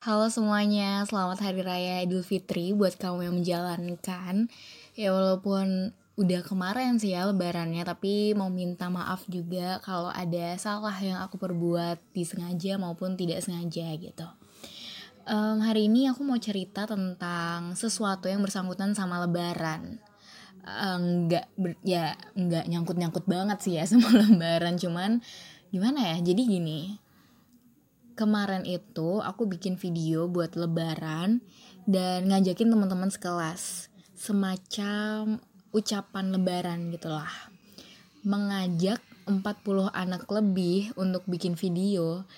Halo semuanya, selamat Hari Raya Idul Fitri buat kamu yang menjalankan. Ya walaupun udah kemarin sih ya lebarannya, tapi mau minta maaf juga kalau ada salah yang aku perbuat disengaja maupun tidak sengaja gitu. Hari ini aku mau cerita tentang sesuatu yang bersangkutan sama lebaran. Nggak nyangkut-nyangkut banget sih ya sama lebaran, cuman gimana ya, jadi gini. Kemarin itu aku bikin video buat lebaran dan ngajakin teman-teman sekelas, semacam ucapan lebaran gitulah. Mengajak 40 anak lebih untuk bikin video.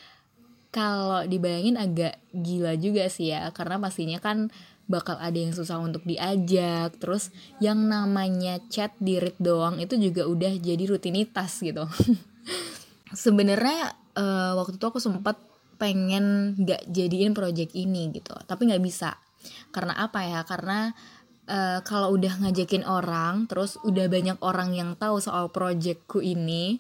Kalau dibayangin agak gila juga sih ya, karena pastinya kan bakal ada yang susah untuk diajak. Terus yang namanya chat di read doang itu juga udah jadi rutinitas gitu. Sebenarnya waktu itu aku sempat pengen gak jadiin project ini gitu, tapi gak bisa. Karena apa ya, karena kalau udah ngajakin orang, terus udah banyak orang yang tahu soal projectku ini,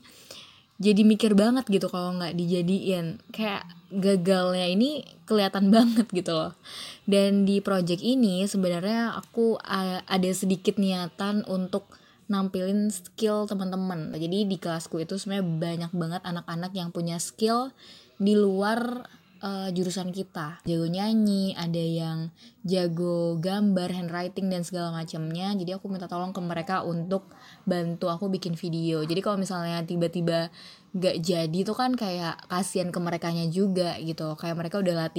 jadi mikir banget gitu kalau gak dijadiin. Kayak gagalnya ini kelihatan banget gitu loh. Dan di project ini sebenarnya aku ada sedikit niatan untuk nampilin skill teman-teman. Jadi di kelasku itu sebenarnya banyak banget anak-anak yang punya skill di luar jurusan kita. Jago nyanyi, ada yang jago gambar, handwriting dan segala macamnya. Jadi aku minta tolong ke mereka untuk bantu aku bikin video. Jadi kalau misalnya tiba-tiba gak jadi tuh kan kayak kasihan ke merekanya juga gitu. Kayak mereka udah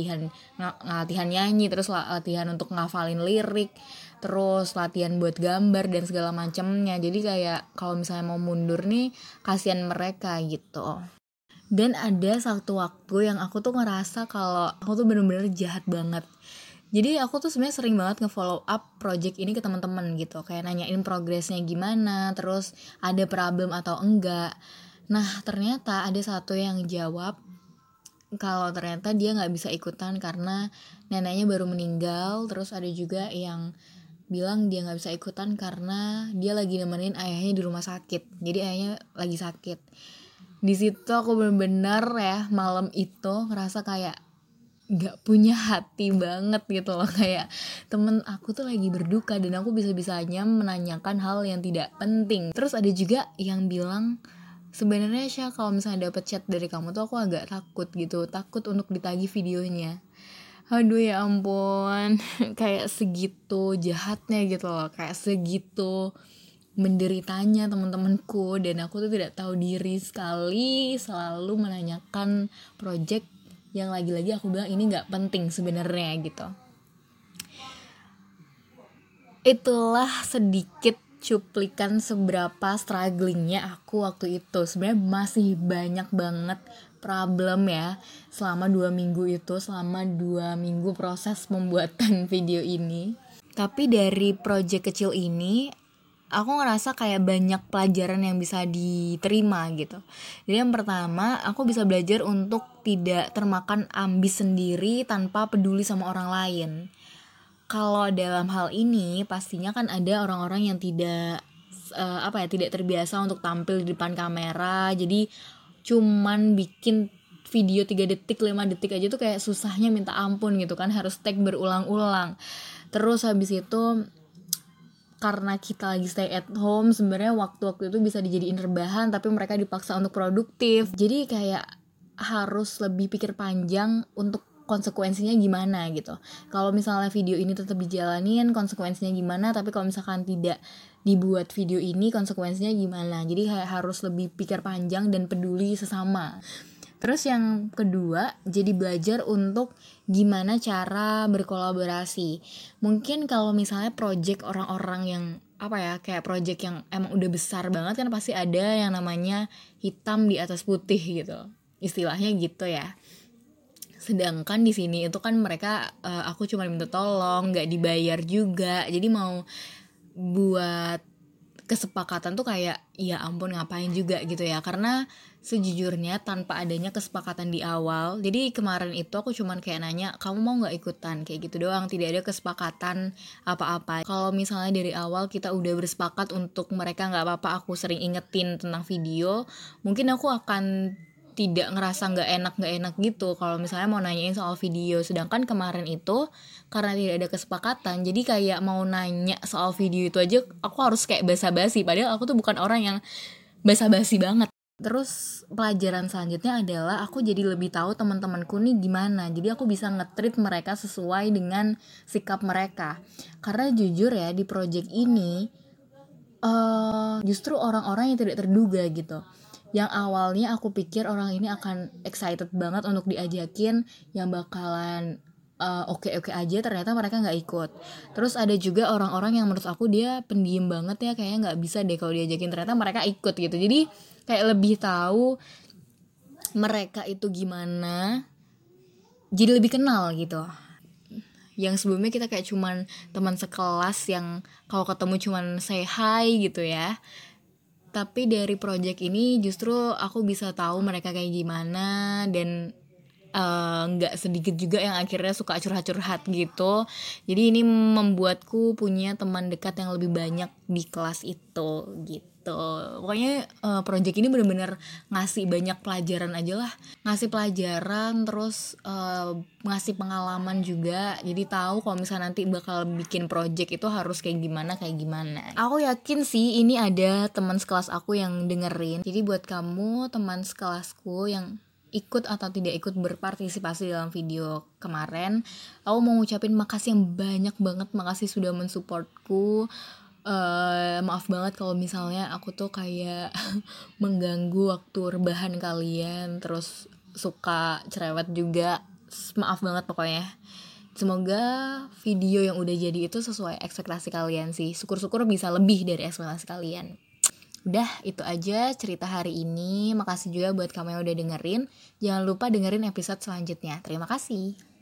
latihan nyanyi, terus latihan untuk ngafalin lirik, terus latihan buat gambar dan segala macamnya. Jadi kayak kalau misalnya mau mundur nih kasihan mereka gitu. Dan ada satu waktu yang aku tuh ngerasa kalau aku tuh bener-bener jahat banget. Jadi aku tuh sebenarnya sering banget nge-follow up project ini ke teman-teman gitu. Kayak nanyain progresnya gimana, terus ada problem atau enggak. Nah ternyata ada satu yang jawab kalau ternyata dia gak bisa ikutan karena neneknya baru meninggal. Terus ada juga yang bilang dia gak bisa ikutan karena dia lagi nemenin ayahnya di rumah sakit. Jadi ayahnya lagi sakit. Di situ aku benar-benar ya malam itu ngerasa kayak nggak punya hati banget gitu loh, kayak temen aku tuh lagi berduka dan aku bisa-bisanya menanyakan hal yang tidak penting. Terus ada juga yang bilang sebenarnya Sya, kalau misalnya dapet chat dari kamu tuh aku agak takut gitu, takut untuk ditagih videonya. Aduh ya ampun, kayak segitu jahatnya gitu loh, kayak segitu menderitanya teman-temanku. Dan aku tuh tidak tahu diri sekali, selalu menanyakan project yang lagi-lagi aku bilang ini nggak penting sebenarnya gitu. Itulah sedikit cuplikan seberapa strugglingnya aku waktu itu. Sebenarnya masih banyak banget problem ya selama 2 minggu itu, selama 2 minggu proses pembuatan video ini. Tapi dari project kecil ini aku ngerasa kayak banyak pelajaran yang bisa diterima gitu. Jadi yang pertama, aku bisa belajar untuk tidak termakan ambis sendiri tanpa peduli sama orang lain. Kalau dalam hal ini pastinya kan ada orang-orang yang tidak terbiasa untuk tampil di depan kamera. Jadi cuman bikin video 3 detik, 5 detik aja tuh kayak susahnya minta ampun gitu kan, harus tag berulang-ulang. Terus habis itu karena kita lagi stay at home, sebenarnya waktu-waktu itu bisa dijadiin rebahan, tapi mereka dipaksa untuk produktif. Jadi kayak harus lebih pikir panjang untuk konsekuensinya gimana gitu. Kalau misalnya video ini tetap dijalanin, konsekuensinya gimana, tapi kalau misalkan tidak dibuat video ini, konsekuensinya gimana. Jadi kayak harus lebih pikir panjang dan peduli sesama. Terus yang kedua, jadi belajar untuk gimana cara berkolaborasi. Mungkin kalau misalnya project orang-orang yang kayak project yang emang udah besar banget kan pasti ada yang namanya hitam di atas putih gitu. Istilahnya gitu ya. Sedangkan di sini itu kan mereka aku cuma minta tolong, enggak dibayar juga. Jadi mau buat kesepakatan tuh kayak ya ampun ngapain juga gitu ya, karena sejujurnya tanpa adanya kesepakatan di awal. Jadi kemarin itu aku cuman kayak nanya kamu mau nggak ikutan, kayak gitu doang, tidak ada kesepakatan apa-apa. Kalau misalnya dari awal kita udah bersepakat untuk mereka nggak apa-apa aku sering ingetin tentang video, mungkin aku akan tidak ngerasa nggak enak gitu kalau misalnya mau nanyain soal video. Sedangkan kemarin itu karena tidak ada kesepakatan, jadi kayak mau nanya soal video itu aja aku harus kayak basa-basi, padahal aku tuh bukan orang yang basa-basi banget. Terus pelajaran selanjutnya adalah aku jadi lebih tahu teman-temanku nih gimana, jadi aku bisa nge-treat mereka sesuai dengan sikap mereka. Karena jujur ya, di project ini justru orang-orang yang tidak terduga gitu. Yang awalnya aku pikir orang ini akan excited banget untuk diajakin, yang bakalan oke-oke aja, ternyata mereka gak ikut. Terus ada juga orang-orang yang menurut aku dia pendiam banget ya, kayaknya gak bisa deh kalau diajakin, ternyata mereka ikut gitu. Jadi kayak lebih tahu mereka itu gimana, jadi lebih kenal gitu. Yang sebelumnya kita kayak cuman teman sekelas yang kalau ketemu cuman say hi gitu ya. Tapi dari project ini justru aku bisa tahu mereka kayak gimana, dan gak sedikit juga yang akhirnya suka curhat-curhat gitu. Jadi ini membuatku punya teman dekat yang lebih banyak di kelas itu gitu. Pokoknya project ini benar-benar ngasih banyak pelajaran aja lah. Ngasih pelajaran, terus ngasih pengalaman juga. Jadi tahu kalau misalnya nanti bakal bikin project itu harus kayak gimana. Aku yakin sih ini ada teman sekelas aku yang dengerin. Jadi buat kamu teman sekelasku yang ikut atau tidak ikut berpartisipasi dalam video kemarin, aku mau ngucapin makasih yang banyak banget. Makasih sudah mensupportku. Maaf banget kalau misalnya aku tuh kayak mengganggu waktu rebahan kalian, terus suka cerewet juga. Maaf banget pokoknya. Semoga video yang udah jadi itu sesuai ekspektasi kalian sih. Syukur-syukur bisa lebih dari ekspektasi kalian. Udah, itu aja cerita hari ini. Makasih juga buat kamu yang udah dengerin. Jangan lupa dengerin episode selanjutnya. Terima kasih.